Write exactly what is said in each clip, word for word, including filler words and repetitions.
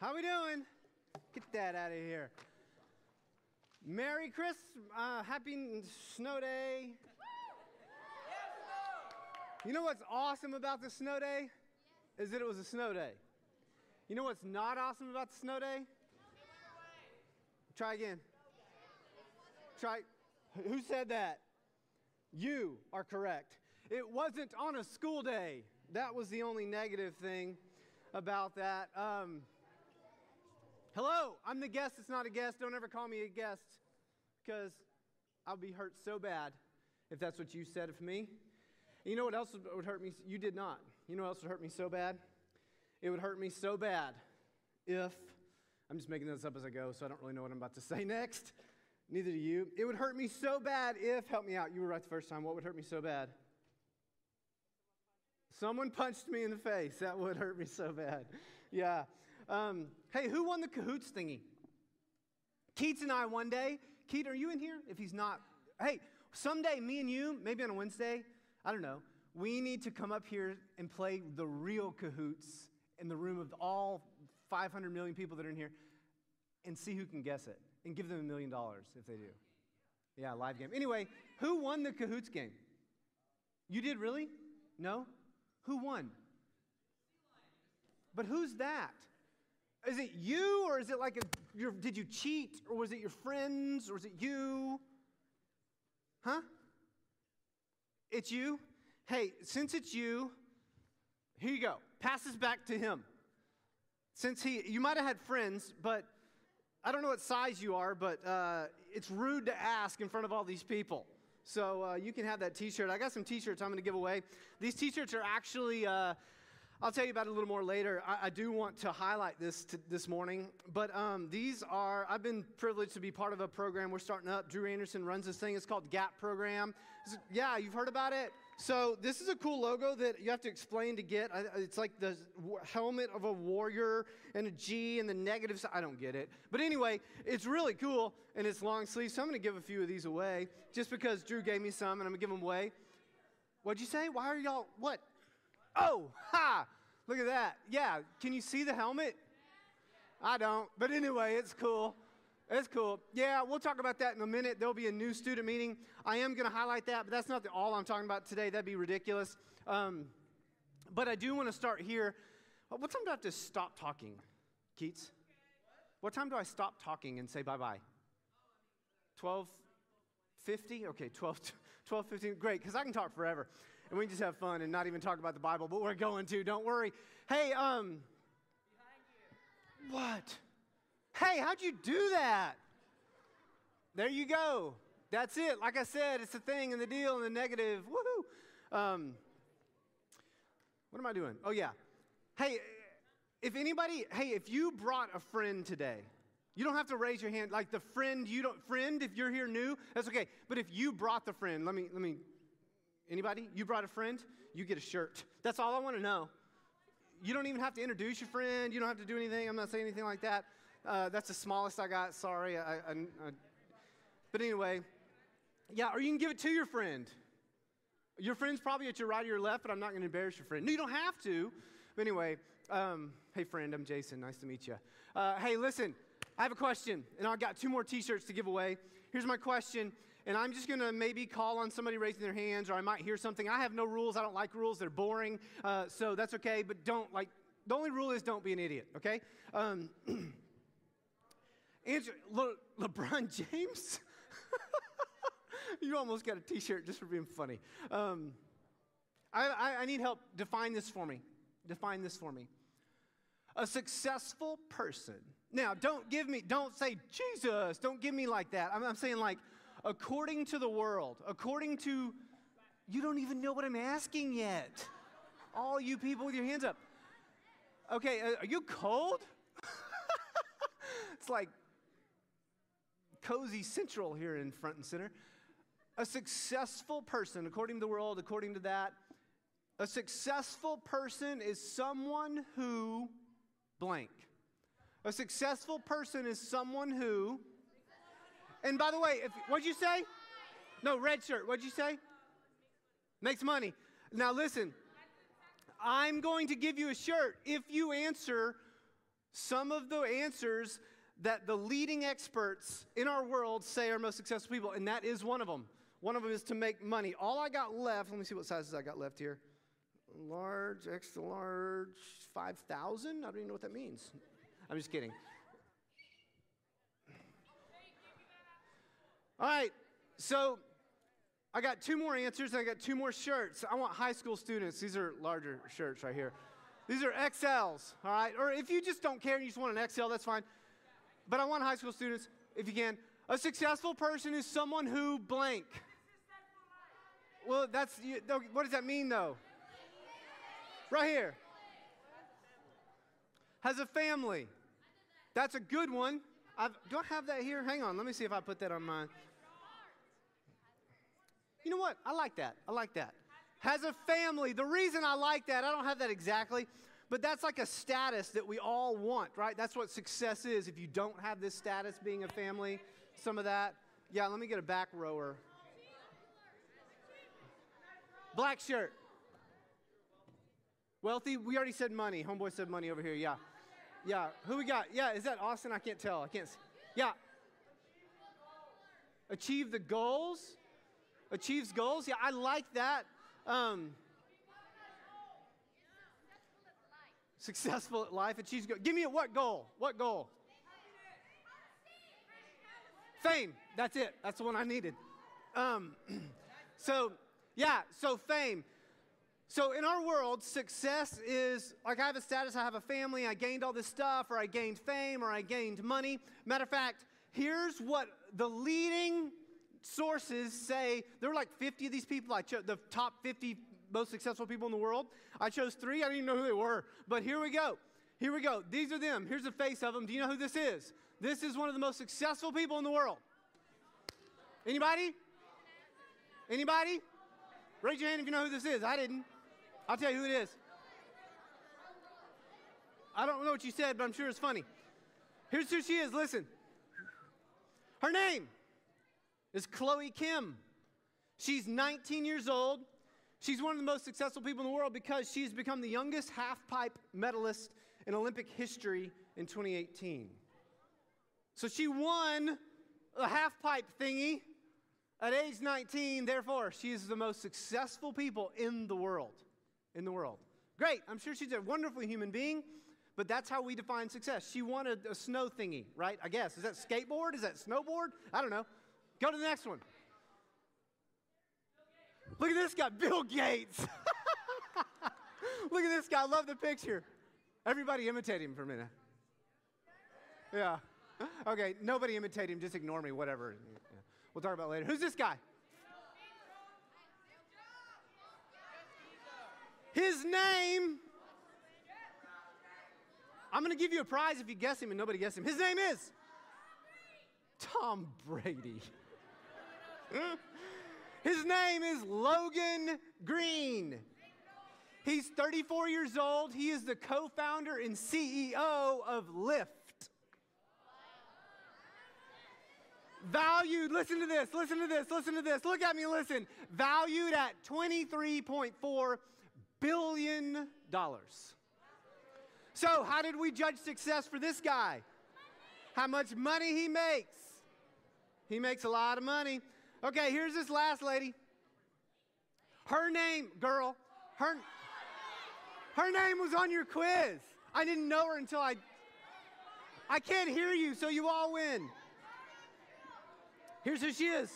How we doing? Get that out of here. Merry Christmas. Uh, happy snow day. You know what's awesome about the snow day? Is that it was a snow day. You know what's not awesome about the snow day? Try again. Try. Who said that? You are correct. It wasn't on a school day. That was the only negative thing about that. Um, hello, I'm the guest that's not a guest. Don't ever call me a guest because I'll be hurt so bad if that's what you said of me. And you know what else would hurt me? You did not. You know what else would hurt me so bad? It would hurt me so bad if, I'm just making this up as I go, so I don't really know what I'm about to say next. Neither do you. It would hurt me so bad if, help me out, you were right the first time. What would hurt me so bad? Someone punched me in the face. That would hurt me so bad. Yeah. Um, hey, who won the Cahoots thingy? Keats and I one day. Keats, are you in here? If he's not, hey, someday me and you, maybe on a Wednesday, I don't know, we need to come up here and play the real Cahoots in the room of all five hundred million people that are in here and see who can guess it. And give them a million dollars if they do. Yeah, live game. Anyway, who won the Cahoots game? You did, really? No? Who won? But who's that? Is it you, or is it like, a, your, did you cheat, or was it your friends, or was it you? Huh? It's you? Hey, since it's you, here you go. Pass this back to him. Since he, you might have had friends, but I don't know what size you are, but uh, it's rude to ask in front of all these people. So uh, you can have that T-shirt. I got some T-shirts I'm going to give away. These T-shirts are actually, uh, I'll tell you about it a little more later. I, I do want to highlight this t- this morning. But um, these are, I've been privileged to be part of a program we're starting up. Drew Anderson runs this thing. It's called Gap Program. It's, yeah, you've heard about it. So this is a cool logo that you have to explain to get. It's like the helmet of a warrior and a G and the negative side. I don't get it. But anyway, it's really cool, and it's long sleeve. So I'm going to give a few of these away just because Drew gave me some, and I'm going to give them away. What'd you say? Why are y'all, what? Oh, ha! Look at that. Yeah, can you see the helmet? I don't. But anyway, it's cool. That's cool. Yeah, we'll talk about that in a minute. There'll be a new student meeting. I am going to highlight that, but that's not the, all I'm talking about today. That'd be ridiculous. Um, but I do want to start here. What time do I have to stop talking, Keats? Okay. What? What time do I stop talking and say bye-bye? twelve fifty? Okay, twelve fifteen. Great, because I can talk forever, and we can just have fun and not even talk about the Bible, but we're going to. Don't worry. Hey, um. Behind you. What? Hey, how'd you do that? There you go. That's it. Like I said, it's the thing and the deal and the negative. Woohoo. Um, what am I doing? Oh, yeah. Hey, if anybody, hey, if you brought a friend today, you don't have to raise your hand. Like the friend, you don't, friend, if you're here new, that's okay. But if you brought the friend, let me, let me, anybody? You brought a friend? You get a shirt. That's all I want to know. You don't even have to introduce your friend. You don't have to do anything. I'm not saying anything like that. Uh, that's the smallest I got. Sorry. I, I, I, but anyway, yeah, or you can give it to your friend. Your friend's probably at your right or your left, but I'm not going to embarrass your friend. No, you don't have to. But anyway, um, hey, friend, I'm Jason. Nice to meet you. Uh, hey, listen, I have a question, and I've got two more T-shirts to give away. Here's my question, and I'm just going to maybe call on somebody raising their hands, or I might hear something. I have no rules. I don't like rules. They're boring, uh, so that's okay, but don't, like, the only rule is don't be an idiot, okay? Um Andrew, Le, LeBron James? You almost got a T-shirt just for being funny. Um, I, I, I need help. Define this for me. Define this for me. A successful person. Now, don't give me, don't say, Jesus, don't give me like that. I'm, I'm saying like, according to the world, according to, you don't even know what I'm asking yet. All you people with your hands up. Okay, uh, are you cold? It's like, Cozy Central here in front and center. A successful person, according to the world, according to that, a successful person is someone who blank. A successful person is someone who, and by the way, if, what'd you say? No, red shirt, what'd you say? Makes money. Now listen, I'm going to give you a shirt if you answer Some of the answers that the leading experts in our world say are most successful people, and that is one of them. One of them is to make money. All I got left, let me see what sizes I got left here. Large, extra large, five thousand? I don't even know what that means. I'm just kidding. All right, so I got two more answers, and I got two more shirts. I want high school students. These are larger shirts right here. These are X Ls, all right? Or if you just don't care and you just want an X L, that's fine. But I want high school students, if you can. A successful person is someone who blank. Well, that's, you, what does that mean, though? Right here. Has a family. That's a good one. I've, do I have that here? Hang on, let me see if I put that on mine. You know what? I like that. I like that. Has a family. The reason I like that, I don't have that exactly, but that's like a status that we all want, right? That's what success is. If you don't have this status, being a family, some of that. Yeah, let me get a back rower. Black shirt. Wealthy, we already said money. Homeboy said money over here, yeah. Yeah, who we got? Yeah, is that Austin? I can't tell. I can't see. Yeah. Achieve the goals. Achieves goals. Yeah, I like that. Um, Successful at life, achieves goals. Give me a what goal? What goal? Fame. That's it. That's the one I needed. Um, so, yeah, so fame. So in our world, success is, like, I have a status, I have a family, I gained all this stuff, or I gained fame, or I gained money. Matter of fact, here's what the leading sources say. There were like fifty of these people. I chose the top fifty most successful people in the world. I chose three. I didn't even know who they were. But here we go. Here we go. These are them. Here's the face of them. Do you know who this is? This is one of the most successful people in the world. Anybody? Anybody? Raise your hand if you know who this is. I didn't. I'll tell you who it is. I don't know what you said, but I'm sure it's funny. Here's who she is. Listen. Her name is Chloe Kim. She's nineteen years old. She's one of the most successful people in the world because she's become the youngest halfpipe medalist in Olympic history in twenty eighteen. So she won a halfpipe thingy at age nineteen. Therefore, she is the most successful people in the world. In the world. Great. I'm sure she's a wonderful human being, but that's how we define success. She won a, a snow thingy, right? I guess. Is that skateboard? Is that snowboard? I don't know. Go to the next one. Look at this guy, Bill Gates. Look at this guy. I love the picture. Everybody imitate him for a minute. Yeah. Okay, nobody imitate him. Just ignore me, whatever. Yeah. We'll talk about it later. Who's this guy? His name. I'm going to give you a prize if you guess him and nobody guessed him. His name is Tom Brady. His name is Logan Green. He's thirty-four years old. He is the co-founder and C E O of Lyft. Valued, listen to this, listen to this, listen to this. Look at me, listen. Valued at twenty-three point four billion dollars. So how did we judge success for this guy? How much money he makes. He makes a lot of money. Okay, here's this last lady. Her name, girl, her, her name was on your quiz. I didn't know her until I, I can't hear you, so you all win. Here's who she is.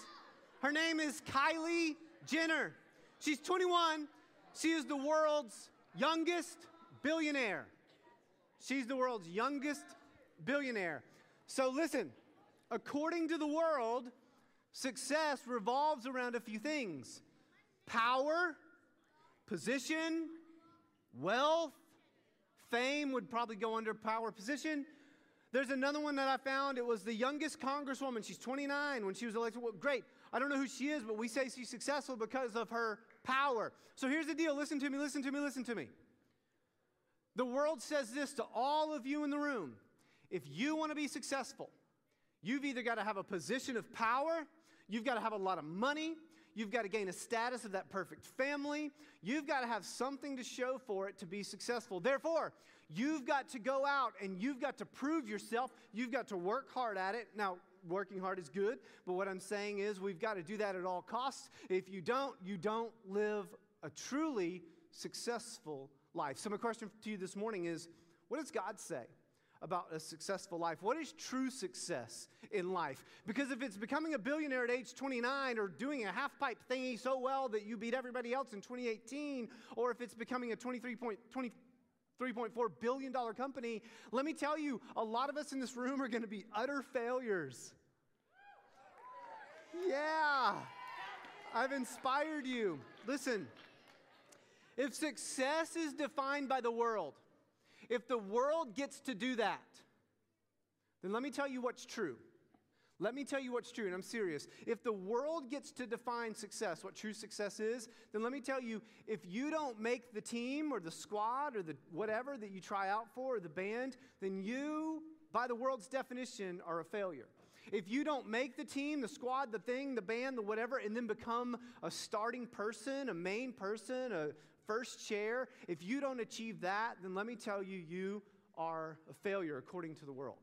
Her name is Kylie Jenner. She's twenty-one. She is the world's youngest billionaire. She's the world's youngest billionaire. So listen, according to the world, success revolves around a few things: power, position, wealth. Fame would probably go under power, position. There's another one that I found. It was the youngest congresswoman. She's twenty-nine when she was elected. Well, great. I don't know who she is, but we say she's successful because of her power. So here's the deal. Listen to me, listen to me, listen to me. The world says this to all of you in the room. If you want to be successful, you've either got to have a position of power, you've got to have a lot of money, You've got to gain a status of that perfect family. You've got to have something to show for it to be successful. Therefore, you've got to go out and you've got to prove yourself. You've got to work hard at it. Now, working hard is good, but what I'm saying is we've got to do that at all costs. If you don't, you don't live a truly successful life. So my question to you this morning is, what does God say about a successful life? What is true success in life? Because if it's becoming a billionaire at age twenty-nine, or doing a half-pipe thingy so well that you beat everybody else in twenty eighteen, or if it's becoming a twenty-three point four billion dollars company, let me tell you, a lot of us in this room are going to be utter failures. Yeah, I've inspired you. Listen, if success is defined by the world, if the world gets to do that, then let me tell you what's true. Let me tell you what's true, and I'm serious. If the world gets to define success, what true success is, then let me tell you, if you don't make the team or the squad or the whatever that you try out for or the band, then you, by the world's definition, are a failure. If you don't make the team, the squad, the thing, the band, the whatever, and then become a starting person, a main person, a first chair, if you don't achieve that, then let me tell you, you are a failure according to the world.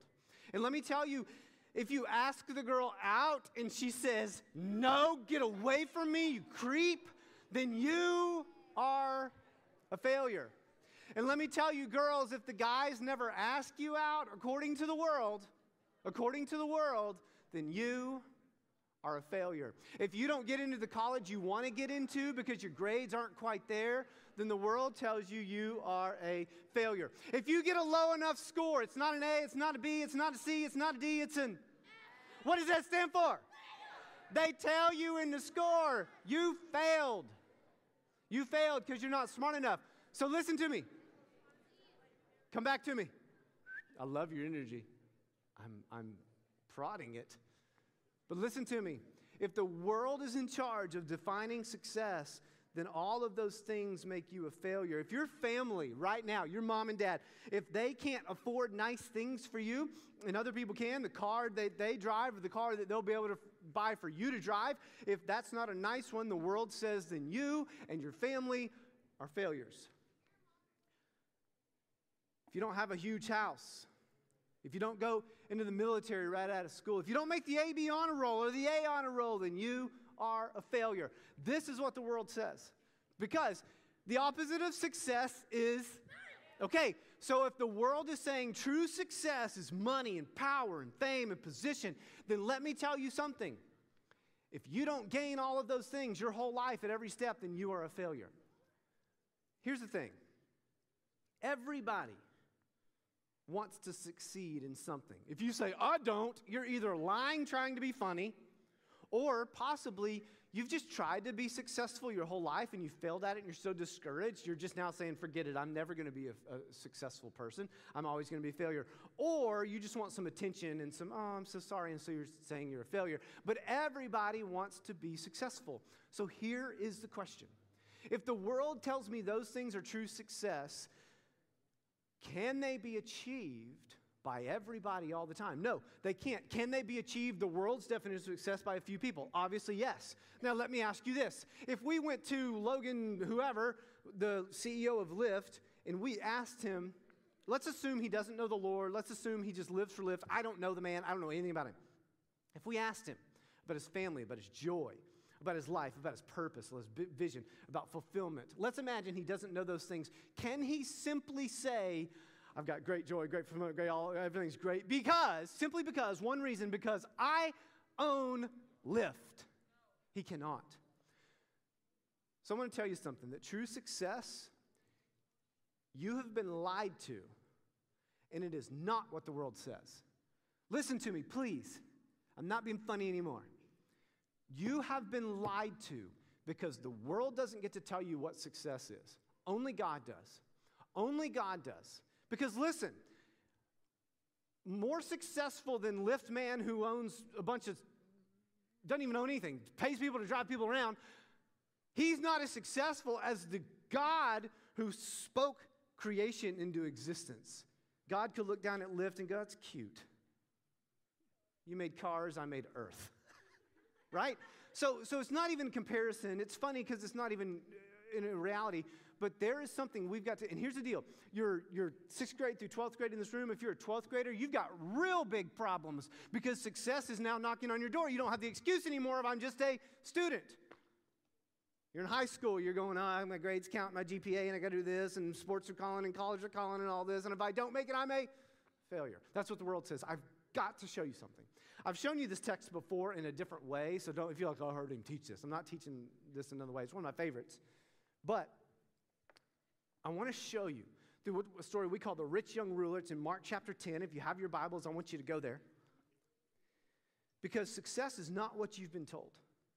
And let me tell you, if you ask the girl out and she says, "No, get away from me, you creep," then you are a failure. And let me tell you, girls, if the guys never ask you out according to the world, according to the world, then you are a failure. If you don't get into the college you want to get into because your grades aren't quite there, then the world tells you you are a failure. If you get a low enough score, it's not an A, it's not a B, it's not a C, it's not a D, it's an... What does that stand for? They tell you in the score, you failed. You failed because you're not smart enough. So listen to me. Come back to me. I love your energy. I'm, I'm prodding it. But listen to me. If the world is in charge of defining success, then all of those things make you a failure. If your family right now, your mom and dad, if they can't afford nice things for you, and other people can, the car that they drive or the car that they'll be able to buy for you to drive, if that's not a nice one, the world says, then you and your family are failures. If you don't have a huge house, if you don't go into the military right out of school, if you don't make the A B honor roll or the A honor roll, then you are a failure. This is what the world says. Because the opposite of success is, okay, so if the world is saying true success is money and power and fame and position, then let me tell you something. If you don't gain all of those things your whole life at every step, then you are a failure. Here's the thing. Everybody wants to succeed in something. If you say, "I don't," you're either lying, trying to be funny, or possibly you've just tried to be successful your whole life and you failed at it and you're so discouraged, you're just now saying, "Forget it, I'm never going to be a, a successful person. I'm always going to be a failure." Or you just want some attention and some, "Oh, I'm so sorry," and so you're saying you're a failure. But everybody wants to be successful. So here is the question. If the world tells me those things are true success, can they be achieved by everybody all the time? No, they can't. Can they be achieved, the world's definition of success, by a few people? Obviously, yes. Now, let me ask you this. If we went to Logan, whoever, the C E O of Lyft, and we asked him, let's assume he doesn't know the Lord. Let's assume he just lives for Lyft. I don't know the man. I don't know anything about him. If we asked him about his family, about his joy, about his life, about his purpose, about his vision, about fulfillment. Let's imagine he doesn't know those things. Can he simply say, "I've got great joy, great fulfillment, great all, everything's great because, simply because, one reason, because I own Lyft"? He cannot. So I want to tell you something, that true success, you have been lied to, and it is not what the world says. Listen to me, please. I'm not being funny anymore. You have been lied to because the world doesn't get to tell you what success is. Only God does. Only God does. Because listen, more successful than Lyft man who owns a bunch of, doesn't even own anything, pays people to drive people around, he's not as successful as the God who spoke creation into existence. God could look down at Lyft and go, "That's cute. You made cars, I made earth." Right? So, so it's not even a comparison. It's funny because it's not even in reality, but there is something we've got to, and here's the deal. You're, you're sixth grade through twelfth grade in this room. If you're a twelfth grader, you've got real big problems because success is now knocking on your door. You don't have the excuse anymore of I'm just a student. You're in high school, you're going, oh, my grades count, my G P A, and I got to do this, and sports are calling, and college are calling, and all this, and if I don't make it, I'm a failure. That's what the world says. I've got to show you something. I've shown you this text before in a different way, so don't feel like, oh, I heard him teach this. I'm not teaching this another way. It's one of my favorites. But I want to show you through a story we call the rich young ruler. It's in Mark chapter ten. If you have your Bibles, I want you to go there. Because success is not what you've been told.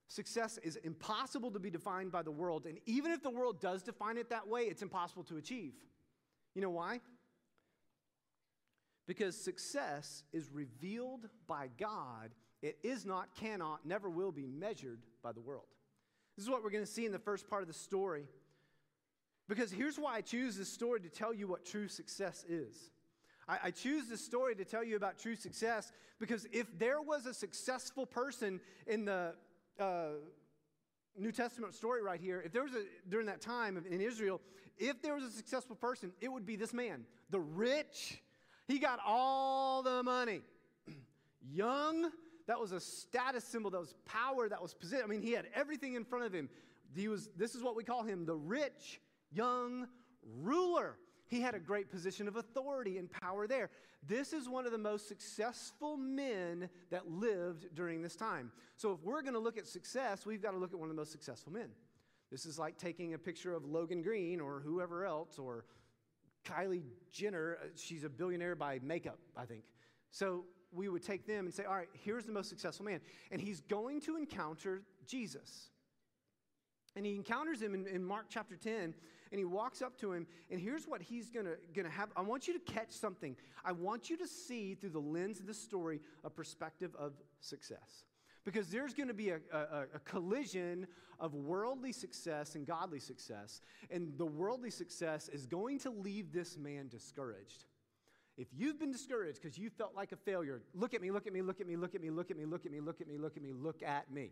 Success is impossible to be defined by the world. And even if the world does define it that way, it's impossible to achieve. You know why? Because success is revealed by God. It is not, cannot, never will be measured by the world. This is what we're going to see in the first part of the story. Because here's why I choose this story to tell you what true success is. I, I choose this story to tell you about true success because if there was a successful person in the uh, New Testament story right here, if there was a, during that time in Israel, if there was a successful person, it would be this man, the rich. He got all the money. Young, that was a status symbol, that was power, that was position. I mean, he had everything in front of him. He was, this is what we call him, the rich young ruler. He had a great position of authority and power there. This is one of the most successful men that lived during this time. So if we're going to look at success, we've got to look at one of the most successful men. This is like taking a picture of Logan Green or whoever else or Kylie Jenner. She's a billionaire by makeup, I think. So we would take them and say, all right, here's the most successful man. And he's going to encounter Jesus. And he encounters him in, in Mark chapter ten, and he walks up to him, and here's what he's going to have. I want you to catch something. I want you to see through the lens of the story a perspective of success. Because there's going to be a, a, a collision of worldly success and godly success, and the worldly success is going to leave this man discouraged. If you've been discouraged because you felt like a failure, look at me, look at me, look at me, look at me, look at me, look at me, look at me, look at me, look at me.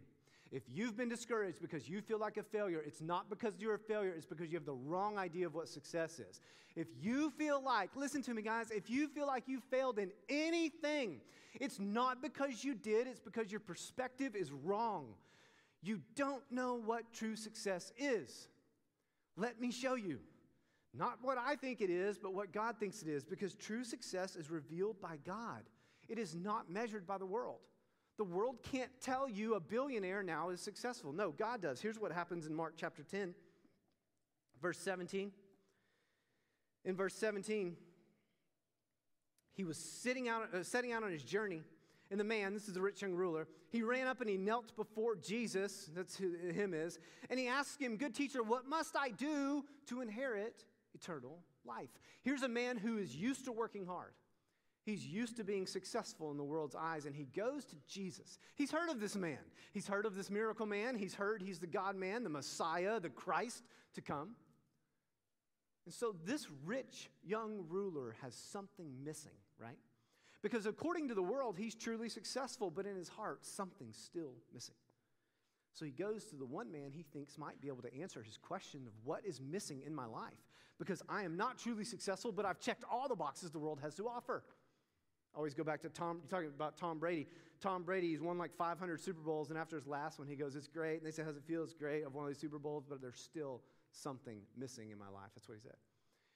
If you've been discouraged because you feel like a failure, it's not because you're a failure, it's because you have the wrong idea of what success is. If you feel like, listen to me guys, if you feel like you failed in anything, it's not because you did, it's because your perspective is wrong. You don't know what true success is. Let me show you. Not what I think it is, but what God thinks it is, because true success is revealed by God. It is not measured by the world. The world can't tell you a billionaire now is successful. No, God does. Here's what happens in Mark chapter ten, verse seventeen. In verse seventeen, he was sitting out, uh, setting out on his journey, and the man, this is the rich young ruler, he ran up and he knelt before Jesus, that's who him is, and he asked him, good teacher, what must I do to inherit eternal life? Here's a man who is used to working hard. He's used to being successful in the world's eyes, and he goes to Jesus. He's heard of this man. He's heard of this miracle man. He's heard he's the God man, the Messiah, the Christ to come. And so this rich young ruler has something missing, right? Because according to the world, he's truly successful, but in his heart, something's still missing. So he goes to the one man he thinks might be able to answer his question of what is missing in my life, because I am not truly successful, but I've checked all the boxes the world has to offer. Always go back to Tom, you're talking about Tom Brady. Tom Brady, he's won like five hundred Super Bowls, and after his last one, he goes, it's great. And they say, how's it feel? It's great. I've won all these Super Bowls, but there's still something missing in my life. That's what he said.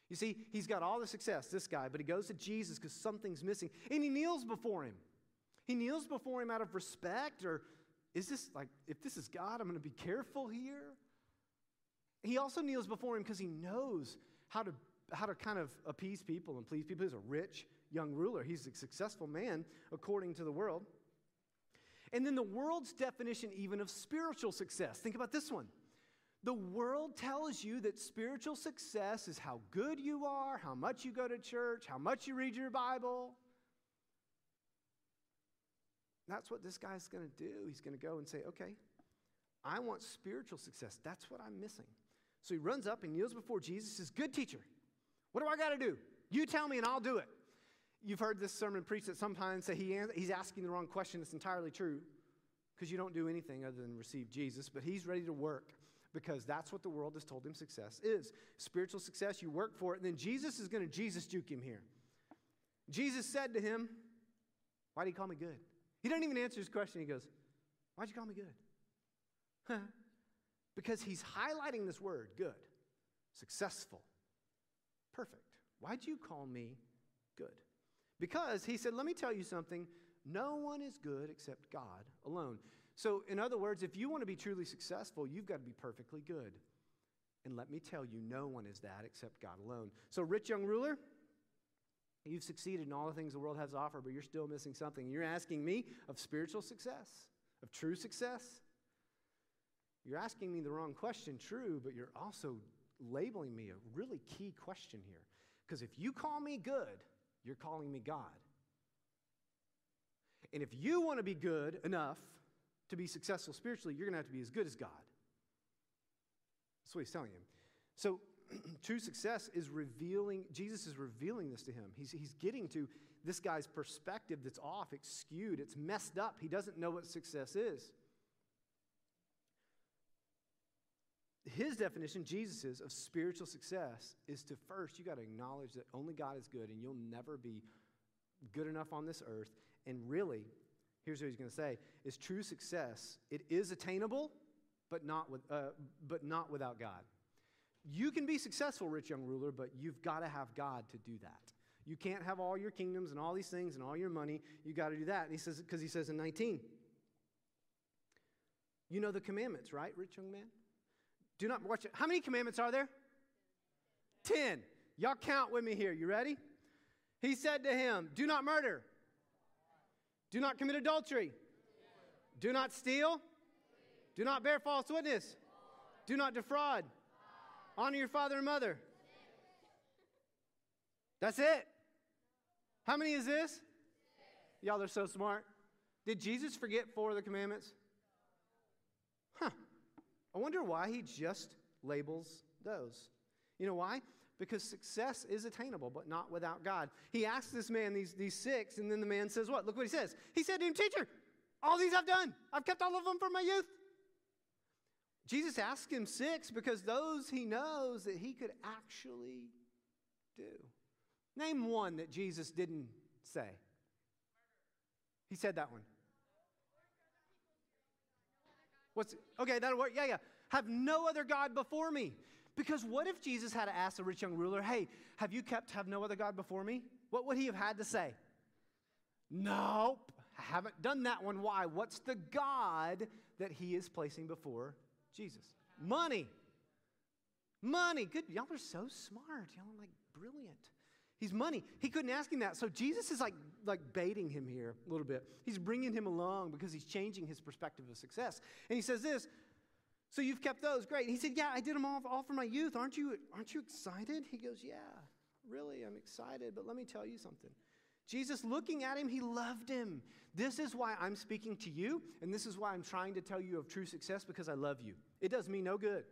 You see, he's got all the success, this guy, but he goes to Jesus because something's missing, and he kneels before him. He kneels before him out of respect, or is this like, if this is God, I'm going to be careful here? He also kneels before him because he knows how to, how to kind of appease people and please people. He's a rich young ruler. He's a successful man according to the world. And then the world's definition even of spiritual success. Think about this one. The world tells you that spiritual success is how good you are, how much you go to church, how much you read your Bible. That's what this guy's going to do. He's going to go and say, okay, I want spiritual success. That's what I'm missing. So he runs up and kneels before Jesus and says, good teacher, what do I got to do? You tell me and I'll do it. You've heard this sermon preached that sometimes say he, he's asking the wrong question. It's entirely true. because you don't do anything other than receive Jesus, but he's ready to work because that's what the world has told him success is. Spiritual success, you work for it, and then Jesus is going to Jesus juke him here. Jesus said to him, why do you call me good? He doesn't even answer his question. He goes, why'd you call me good? Huh? Because he's highlighting this word, good, successful, perfect. Why'd you call me good? Because he said, let me tell you something. No one is good except God alone. So in other words, if you want to be truly successful, you've got to be perfectly good. And let me tell you, no one is that except God alone. So rich young ruler, you've succeeded in all the things the world has to offer, but you're still missing something. You're asking me of spiritual success, of true success. You're asking me the wrong question, true, but you're also labeling me a really key question here. Because if you call me good, you're calling me God. And if you want to be good enough to be successful spiritually, you're going to have to be as good as God. That's what he's telling him. So true success is revealing, Jesus is revealing this to him. He's, he's getting to this guy's perspective that's off, it's skewed, it's messed up. He doesn't know what success is. His definition, Jesus's, of spiritual success is to first, you got to acknowledge that only God is good and you'll never be good enough on this earth. And really, here's what he's going to say, is true success, it is attainable, but not, with, uh, but not without God. You can be successful, rich young ruler, but you've got to have God to do that. You can't have all your kingdoms and all these things and all your money. You've got to do that. And he says, because he says in nineteen, you know the commandments, right, rich young man? Do not watch it. How many commandments are there? Ten. Y'all count with me here. You ready? He said to him, do not murder. Do not commit adultery. Do not steal. Do not bear false witness. Do not defraud. Honor your father and mother. That's it. How many is this? Y'all are so smart. Did Jesus forget four of the commandments? Huh. I wonder why he just labels those. You know why? Because success is attainable, but not without God. He asks this man these, these six, and then the man says what? Look what he says. He said to him, teacher, all these I've done. I've kept all of them from my youth. Jesus asked him six because those he knows that he could actually do. Name one that Jesus didn't say. He said that one. What's, okay, that'll work. Yeah, yeah. Have no other God before me. Because what if Jesus had to ask the rich young ruler, hey, have you kept have no other God before me? What would he have had to say? Nope, I haven't done that one. Why? What's the God that he is placing before Jesus? Money. Money. Good. Y'all are so smart. Y'all are like brilliant. He's money. He couldn't ask him that. So Jesus is like, like baiting him here a little bit. He's bringing him along because he's changing his perspective of success. And he says this, so you've kept those. Great. And he said, yeah, I did them all, all for my youth. Aren't you, aren't you excited? He goes, yeah, really, I'm excited. But let me tell you something. Jesus, looking at him, he loved him. This is why I'm speaking to you. And this is why I'm trying to tell you of true success, because I love you. It does me no good,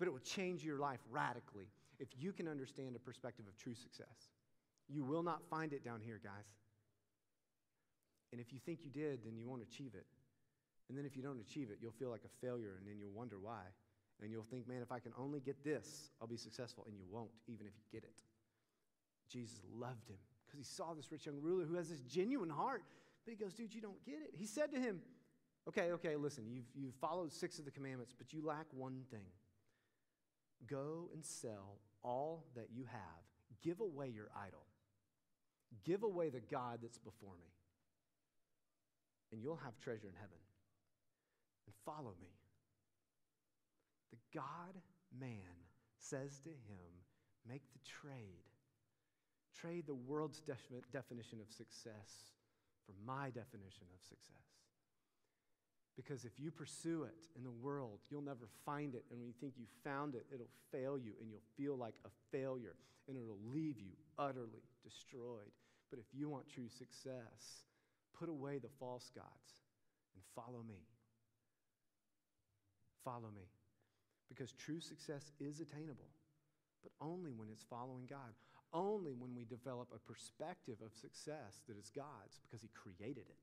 but it will change your life radically. If you can understand a perspective of true success, you will not find it down here, guys. And if you think you did, then you won't achieve it. And then if you don't achieve it, you'll feel like a failure, and then you'll wonder why. And you'll think, man, if I can only get this, I'll be successful. And you won't, even if you get it. Jesus loved him because he saw this rich young ruler who has this genuine heart. But he goes, dude, you don't get it. He said to him, okay, okay, listen, you've, you've followed six of the commandments, but you lack one thing. Go and sell all that you have. Give away your idol. Give away the God that's before me. And you'll have treasure in heaven. And follow me. The God-man says to him, make the trade. Trade the world's de- definition of success for my definition of success. Because if you pursue it in the world, you'll never find it. And when you think you found it, it'll fail you, and you'll feel like a failure, and it'll leave you utterly destroyed. But if you want true success, put away the false gods and follow me. Follow me. Because true success is attainable, but only when it's following God. Only when we develop a perspective of success that is God's, because he created it.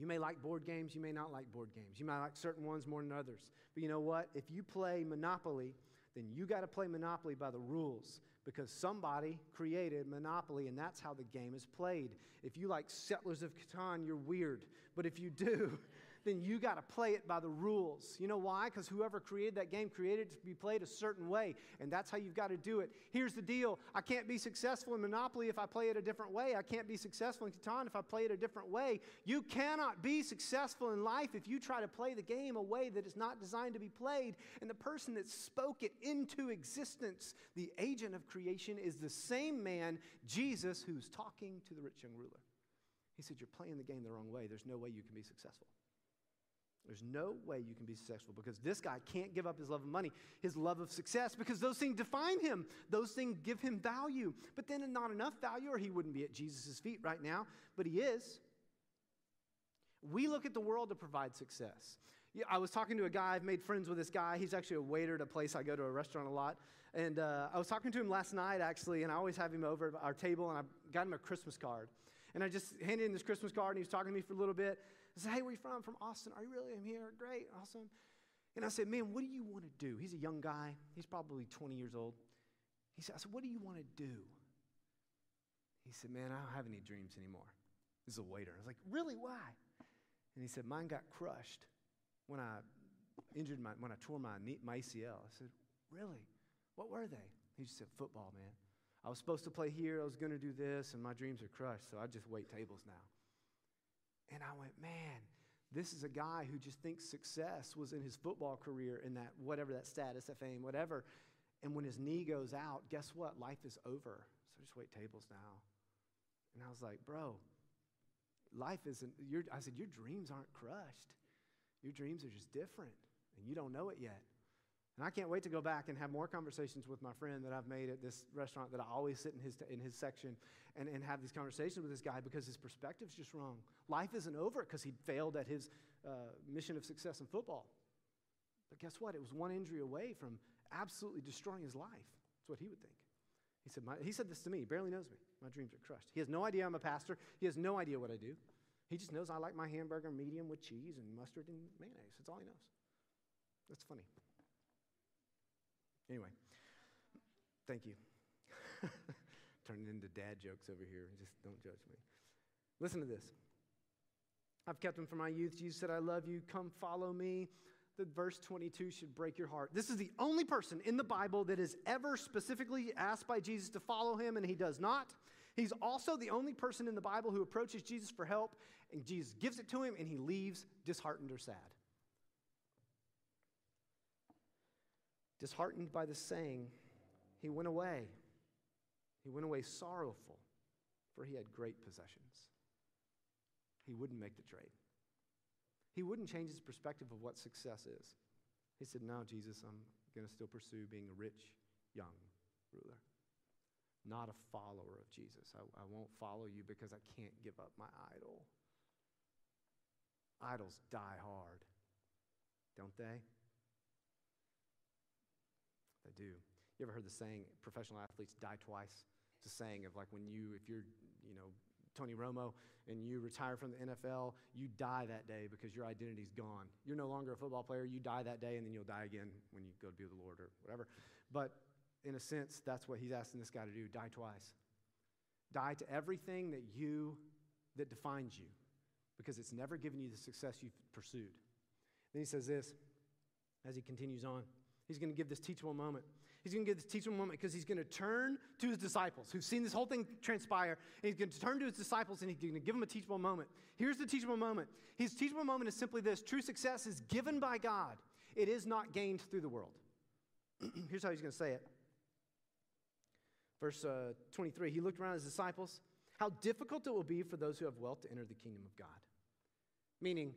You may like board games, you may not like board games. You might like certain ones more than others. But you know what? If you play Monopoly, then you got to play Monopoly by the rules, because somebody created Monopoly, and that's how the game is played. If you like Settlers of Catan, you're weird. But if you do, then you got to play it by the rules. You know why? Because whoever created that game created it to be played a certain way, and that's how you've got to do it. Here's the deal. I can't be successful in Monopoly if I play it a different way. I can't be successful in Catan if I play it a different way. You cannot be successful in life if you try to play the game a way that is not designed to be played. And the person that spoke it into existence, the agent of creation, Creation is the same man, Jesus, who's talking to the rich young ruler. He said, you're playing the game the wrong way. There's no way you can be successful. There's no way you can be successful, because this guy can't give up his love of money, his love of success, because those things define him. Those things give him value. But then not enough value, or he wouldn't be at Jesus' feet right now. But he is. We look at the world to provide success. Yeah, I was talking to a guy. I've made friends with this guy. He's actually a waiter at a place I go to, a restaurant a lot. And uh, I was talking to him last night, actually, and I always have him over at our table, and I got him a Christmas card. And I just handed him this Christmas card, and he was talking to me for a little bit. I said, hey, where are you from? From Austin. Are you really? I'm here. Great. Awesome. And I said, man, what do you want to do? He's a young guy. He's probably twenty years old. He said, I said, what do you want to do? He said, man, I don't have any dreams anymore. This is a waiter. I was like, really? Why? And he said, mine got crushed when I injured my, when I tore my, knee, my A C L. I said, really? What were they? He just said, football, man. I was supposed to play here. I was going to do this, and my dreams are crushed, so I just wait tables now. And I went, man, this is a guy who just thinks success was in his football career, in that whatever, that status, that fame, whatever. And when his knee goes out, guess what? Life is over. So just wait tables now. And I was like, bro, life isn't, your, I said, your dreams aren't crushed. Your dreams are just different, and you don't know it yet. And I can't wait to go back and have more conversations with my friend that I've made at this restaurant, that I always sit in his, in his section and, and have these conversations with this guy, because his perspective's just wrong. Life isn't over because he failed at his uh, mission of success in football. But guess what? It was one injury away from absolutely destroying his life. That's what he would think. He said, my, he said this to me. He barely knows me. My dreams are crushed. He has no idea I'm a pastor. He has no idea what I do. He just knows I like my hamburger medium with cheese and mustard and mayonnaise. That's all he knows. That's funny. Anyway, thank you. Turning into dad jokes over here. Just don't judge me. Listen to this. I've kept them from my youth. Jesus said, I love you. Come follow me. The verse twenty-two should break your heart. This is the only person in the Bible that is ever specifically asked by Jesus to follow him, and he does not. He's also the only person in the Bible who approaches Jesus for help, and Jesus gives it to him, and he leaves disheartened or sad. Disheartened by the saying, he went away. He went away sorrowful, for he had great possessions. He wouldn't make the trade. He wouldn't change his perspective of what success is. He said, no, Jesus, I'm going to still pursue being a rich, young ruler. Not a follower of Jesus. I, I won't follow you because I can't give up my idol. Idols die hard, don't they? They do. You ever heard the saying, professional athletes die twice? It's a saying of like when you, if you're, you know, Tony Romo, and you retire from the N F L, you die that day because your identity's gone. You're no longer a football player. You die that day, and then you'll die again when you go to be with the Lord or whatever. But in a sense, that's what he's asking this guy to do, die twice. Die to everything that you, that defines you, because it's never given you the success you've pursued. Then he says this, as he continues on. He's going to give this teachable moment. He's going to give this teachable moment because he's going to turn to his disciples who've seen this whole thing transpire. And he's going to turn to his disciples and he's going to give them a teachable moment. Here's the teachable moment. His teachable moment is simply this. True success is given by God. It is not gained through the world. Here's how he's going to say it. Verse uh, twenty-three, he looked around at his disciples. How difficult it will be for those who have wealth to enter the kingdom of God. Meaning,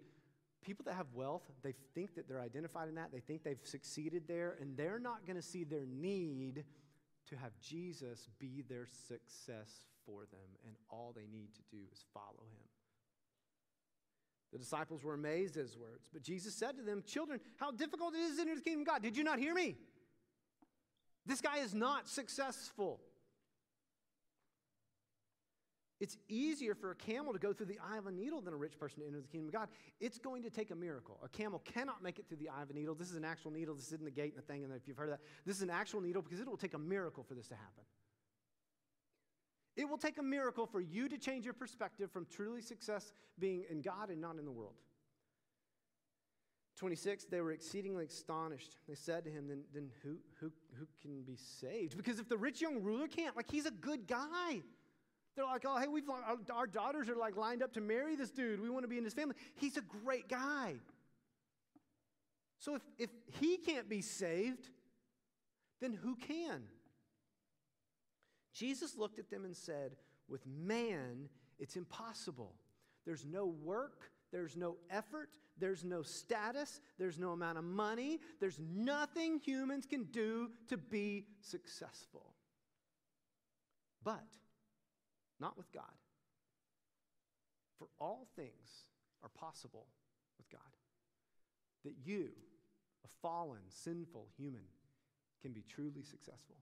people that have wealth, they think that they're identified in that. They think they've succeeded there, and they're not going to see their need to have Jesus be their success for them, and all they need to do is follow him. The disciples were amazed at his words, but Jesus said to them, children, how difficult it is to enter the kingdom of God. Did you not hear me? This guy is not successful. It's easier for a camel to go through the eye of a needle than a rich person to enter the kingdom of God. It's going to take a miracle. A camel cannot make it through the eye of a needle. This is an actual needle. This isn't the gate and the thing, and if you've heard of that, this is an actual needle because it will take a miracle for this to happen. It will take a miracle for you to change your perspective from truly success being in God and not in the world. twenty-six, they were exceedingly astonished. They said to him, then, then who, who, who can be saved? Because if the rich young ruler can't, like, he's a good guy. They're like, oh, hey, we've our, our daughters are, like, lined up to marry this dude. We want to be in his family. He's a great guy. So if, if he can't be saved, then who can? Jesus looked at them and said, with man, it's impossible. There's no work. There's no effort. There's no status. There's no amount of money. There's nothing humans can do to be successful. But not with God. For all things are possible with God. That you, a fallen, sinful human, can be truly successful.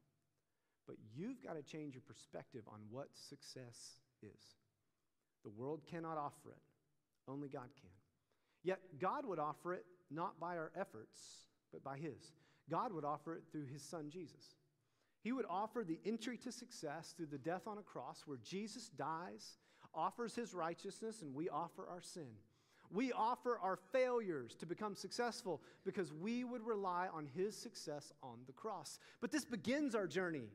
But you've got to change your perspective on what success is. The world cannot offer it. Only God can. Yet God would offer it not by our efforts, but by his. God would offer it through his son, Jesus. He would offer the entry to success through the death on a cross where Jesus dies, offers his righteousness, and we offer our sin. We offer our failures to become successful because we would rely on his success on the cross. But this begins our journey.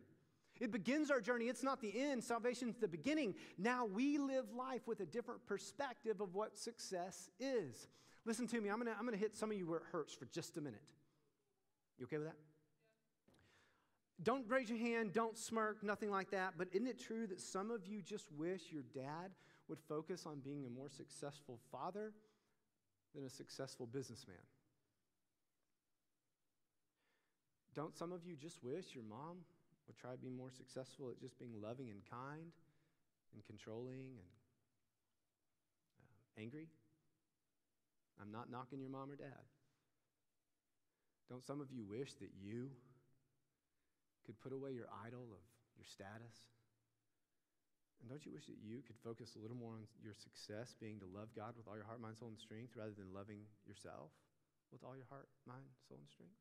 It begins our journey. It's not the end. Salvation's the beginning. Now we live life with a different perspective of what success is. Listen to me. I'm going to I'm going to hit some of you where it hurts for just a minute. You okay with that? Yeah. Don't raise your hand. Don't smirk. Nothing like that. But isn't it true that some of you just wish your dad would focus on being a more successful father than a successful businessman? Don't some of you just wish your mom would try to be more successful at just being loving and kind and controlling and uh, angry? I'm not knocking your mom or dad. Don't some of you wish that you could put away your idol of your status? And don't you wish that you could focus a little more on your success being to love God with all your heart, mind, soul, and strength rather than loving yourself with all your heart, mind, soul, and strength?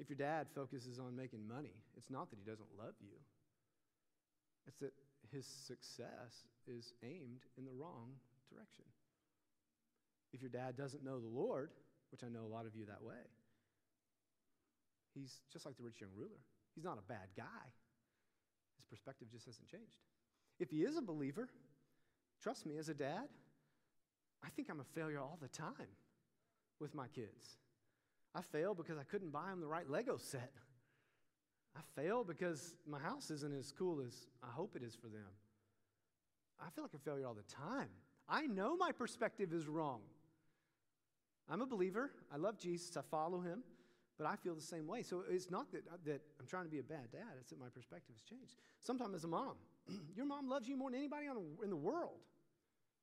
If your dad focuses on making money, it's not that he doesn't love you. It's that his success is aimed in the wrong direction. If your dad doesn't know the Lord, which I know a lot of you that way, he's just like the rich young ruler. He's not a bad guy. His perspective just hasn't changed. If he is a believer, trust me, as a dad, I think I'm a failure all the time with my kids. I fail because I couldn't buy them the right Lego set. I fail because my house isn't as cool as I hope it is for them. I feel like a failure all the time. I know my perspective is wrong. I'm a believer. I love Jesus. I follow him. But I feel the same way. So it's not that, that I'm trying to be a bad dad. It's that my perspective has changed. Sometimes as a mom, your mom loves you more than anybody on a, in the world.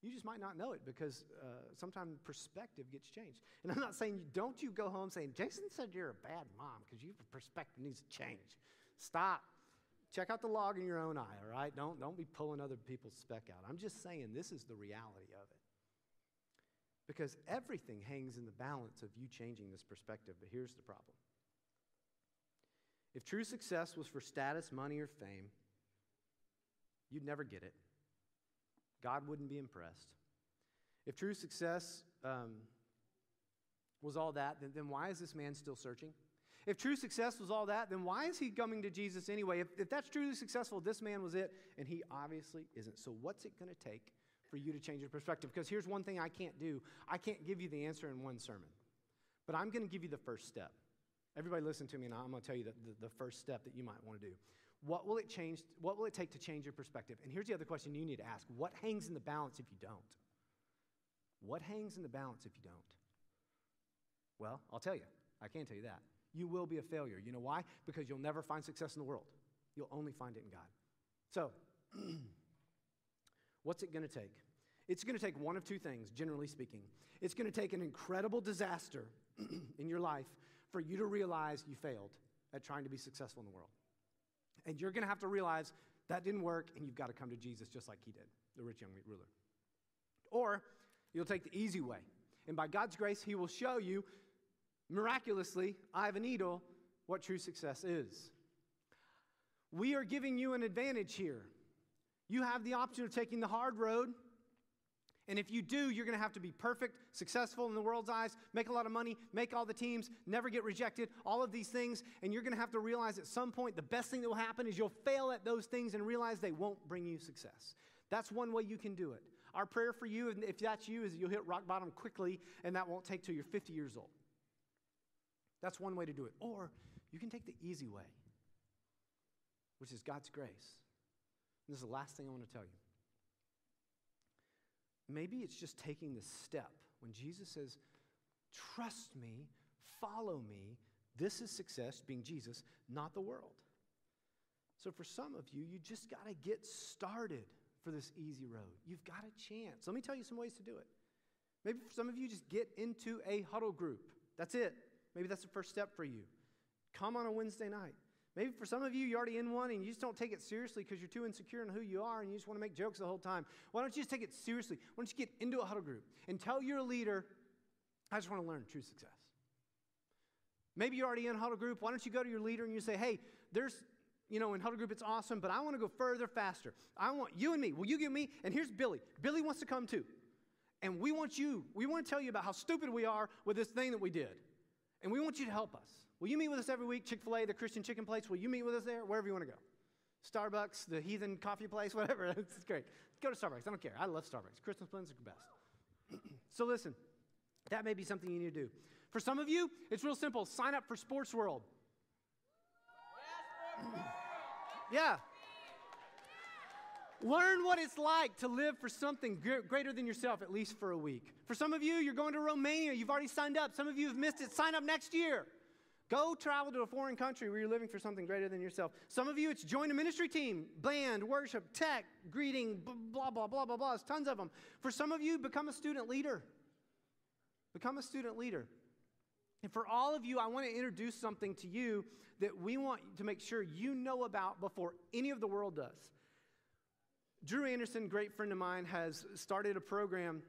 You just might not know it because uh, sometimes perspective gets changed. And I'm not saying you, don't you go home saying, Jason said you're a bad mom because your perspective needs to change. Stop. Check out the log in your own eye, all right? Don't, don't be pulling other people's spec out. I'm just saying this is the reality of it. Because everything hangs in the balance of you changing this perspective. But here's the problem. If true success was for status, money, or fame, you'd never get it. God wouldn't be impressed. If true success um, was all that, then, then why is this man still searching? If true success was all that, then why is he coming to Jesus anyway? If, if that's truly successful, this man was it, and he obviously isn't. So what's it going to take for you to change your perspective? Because here's one thing I can't do. I can't give you the answer in one sermon. But I'm going to give you the first step. Everybody listen to me, and I'm going to tell you the, the, the first step that you might want to do. What will it change? What will it take to change your perspective? And here's the other question you need to ask. What hangs in the balance if you don't? What hangs in the balance if you don't? Well, I'll tell you. I can tell you that. You will be a failure. You know why? Because you'll never find success in the world. You'll only find it in God. So, what's it going to take? It's going to take one of two things, generally speaking. It's going to take an incredible disaster in your life for you to realize you failed at trying to be successful in the world. And you're going to have to realize that didn't work, and you've got to come to Jesus just like he did, the rich young ruler. Or you'll take the easy way. And by God's grace, he will show you miraculously, eye of a needle, what true success is. We are giving you an advantage here. You have the option of taking the hard road. And if you do, you're going to have to be perfect, successful in the world's eyes, make a lot of money, make all the teams, never get rejected, all of these things. And you're going to have to realize at some point the best thing that will happen is you'll fail at those things and realize they won't bring you success. That's one way you can do it. Our prayer for you, and if that's you, is that you'll hit rock bottom quickly, and that won't take till you're fifty years old. That's one way to do it. Or you can take the easy way, which is God's grace. And this is the last thing I want to tell you. Maybe it's just taking the step. When Jesus says, trust me, follow me, this is success, being Jesus, not the world. So for some of you, you just got to get started for this easy road. You've got a chance. Let me tell you some ways to do it. Maybe for some of you, just get into a huddle group. That's it. Maybe that's the first step for you. Come on a Wednesday night. Maybe for some of you, you're already in one and you just don't take it seriously because you're too insecure in who you are and you just want to make jokes the whole time. Why don't you just take it seriously? Why don't you get into a huddle group and tell your leader, I just want to learn true success. Maybe you're already in a huddle group. Why don't you go to your leader and you say, hey, there's, you know, in huddle group, it's awesome, but I want to go further, faster. I want you and me. Will you give me? And here's Billy. Billy wants to come too. And we want you. We want to tell you about how stupid we are with this thing that we did. And we want you to help us. Will you meet with us every week? Chick-fil-A, the Christian chicken place, will you meet with us there? Wherever you want to go. Starbucks, the heathen coffee place, whatever. It's great. Go to Starbucks. I don't care. I love Starbucks. Christmas plans are the best. So listen, that may be something you need to do. For some of you, it's real simple. Sign up for Sports World. Yeah. Learn what it's like to live for something greater than yourself, at least for a week. For some of you, you're going to Romania. You've already signed up. Some of you have missed it. Sign up next year. Go travel to a foreign country where you're living for something greater than yourself. Some of you, it's join a ministry team, band, worship, tech, greeting, blah, blah, blah, blah, blah. There's tons of them. For some of you, become a student leader. Become a student leader. And for all of you, I want to introduce something to you that we want to make sure you know about before any of the world does. Drew Anderson, great friend of mine, has started a program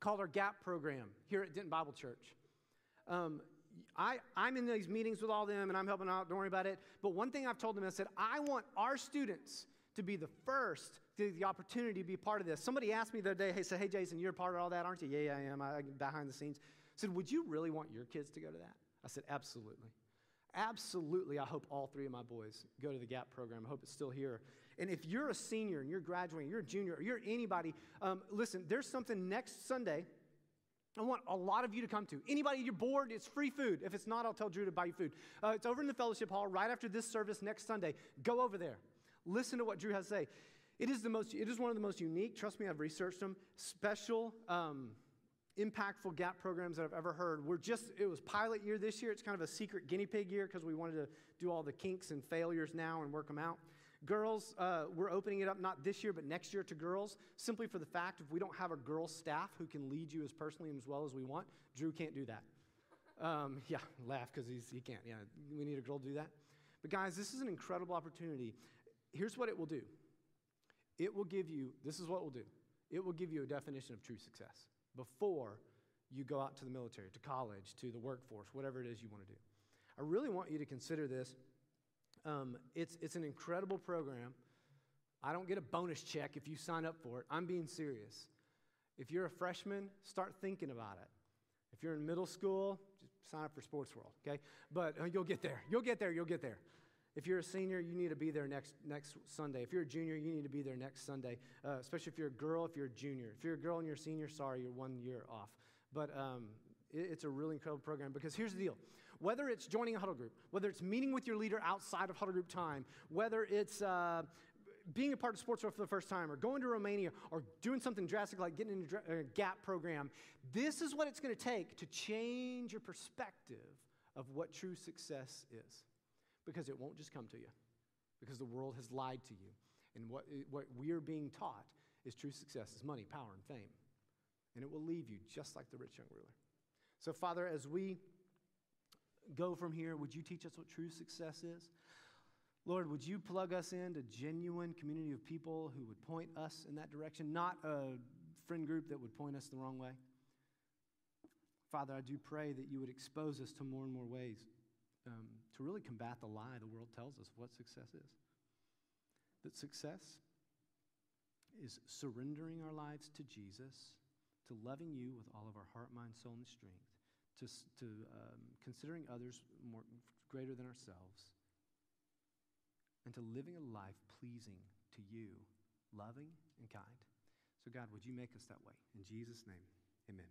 called our Gap Program here at Denton Bible Church. Um, I, I'm in these meetings with all them, and I'm helping out. Don't worry about it. But one thing I've told them, I said, I want our students to be the first to the opportunity to be part of this. Somebody asked me the other day, hey, said, hey, Jason, you're a part of all that, aren't you? Yeah, yeah, I am. I'm behind the scenes. I said, would you really want your kids to go to that? I said, absolutely. Absolutely, I hope all three of my boys go to the Gap Program. I hope it's still here. And if you're a senior and you're graduating, you're a junior, or you're anybody, um, listen, there's something next Sunday I want a lot of you to come to. Anybody, you're bored, it's free food. If it's not, I'll tell Drew to buy you food. Uh, it's over in the fellowship hall right after this service next Sunday. Go over there. Listen to what Drew has to say. It is the most, it is one of the most unique, trust me, I've researched them, special, um, impactful Gap programs that I've ever heard. We're just, it was pilot year this year. It's kind of a secret guinea pig year because we wanted to do all the kinks and failures now and work them out. Girls, uh, we're opening it up not this year, but next year to girls, simply for the fact if we don't have a girl staff who can lead you as personally and as well as we want, Drew can't do that. Um, yeah, laugh because he can't. Yeah, we need a girl to do that. But guys, this is an incredible opportunity. Here's what it will do. It will give you, this is what it will do. It will give you a definition of true success before you go out to the military, to college, to the workforce, whatever it is you want to do. I really want you to consider this. Um, it's, it's an incredible program. I don't get a bonus check if you sign up for it. I'm being serious. If you're a freshman, start thinking about it. If you're in middle school, just sign up for Sports World, okay? But uh, you'll get there. You'll get there. You'll get there. If you're a senior, you need to be there next next Sunday. If you're a junior, you need to be there next Sunday, uh, especially if you're a girl, if you're a junior. If you're a girl and you're a senior, sorry, you're one year off. But um, it, it's a really incredible program because here's the deal. Whether it's joining a huddle group, whether it's meeting with your leader outside of huddle group time, whether it's uh, being a part of Sports World for the first time or going to Romania or doing something drastic like getting into a Gap program, this is what it's going to take to change your perspective of what true success is. Because it won't just come to you, because the world has lied to you. And what, what we're being taught is true success is money, power, and fame. And it will leave you just like the rich young ruler. So, Father, as we go from here, would you teach us what true success is? Lord, would you plug us into a genuine community of people who would point us in that direction, not a friend group that would point us the wrong way? Father, I do pray that you would expose us to more and more ways um, to really combat the lie the world tells us what success is. That success is surrendering our lives to Jesus, to loving you with all of our heart, mind, soul, and strength, to, to um, considering others more greater than ourselves, and to living a life pleasing to you, loving and kind. So God, would you make us that way? In Jesus' name, amen.